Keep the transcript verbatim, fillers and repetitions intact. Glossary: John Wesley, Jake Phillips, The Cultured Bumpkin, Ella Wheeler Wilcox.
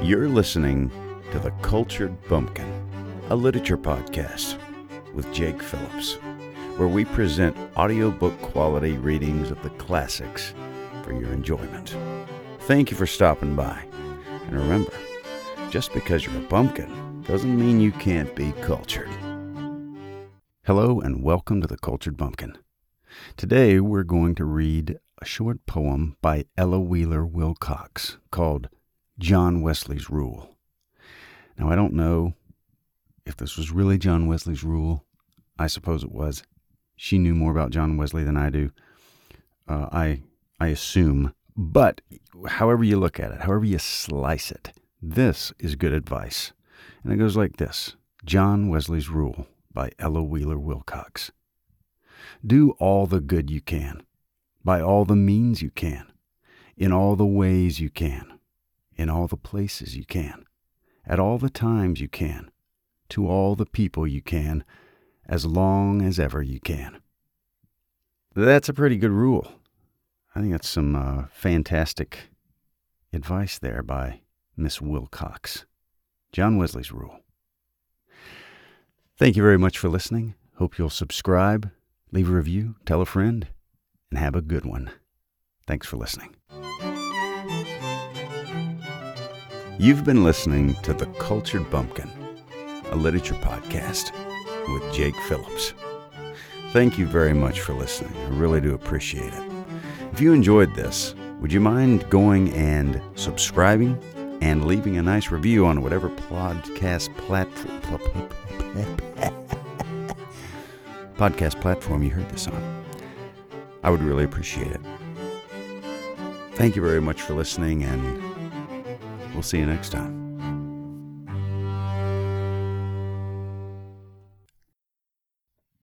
You're listening to The Cultured Bumpkin, a literature podcast with Jake Phillips, where we present audiobook quality readings of the classics for your enjoyment. Thank you for stopping by. And remember, just because you're a bumpkin doesn't mean you can't be cultured. Hello and welcome to The Cultured Bumpkin. Today we're going to read a short poem by Ella Wheeler Wilcox called John Wesley's Rule. Now, I don't know if this was really John Wesley's rule. I suppose it was. She knew more about John Wesley than I do, uh, I I assume. But however you look at it, however you slice it, this is good advice. And it goes like this. John Wesley's Rule by Ella Wheeler Wilcox. Do all the good you can, by all the means you can, in all the ways you can, in all the places you can, at all the times you can, to all the people you can, as long as ever you can. That's a pretty good rule. I think that's some uh, fantastic advice there by Miss Wilcox. John Wesley's Rule. Thank you very much for listening. Hope you'll subscribe, leave a review, tell a friend, and have a good one. Thanks for listening. You've been listening to The Cultured Bumpkin, a literature podcast with Jake Phillips. Thank you very much for listening. I really do appreciate it. If you enjoyed this, would you mind going and subscribing and leaving a nice review on whatever podcast platform podcast platform you heard this on? I would really appreciate it. Thank you very much for listening, and we'll see you next time.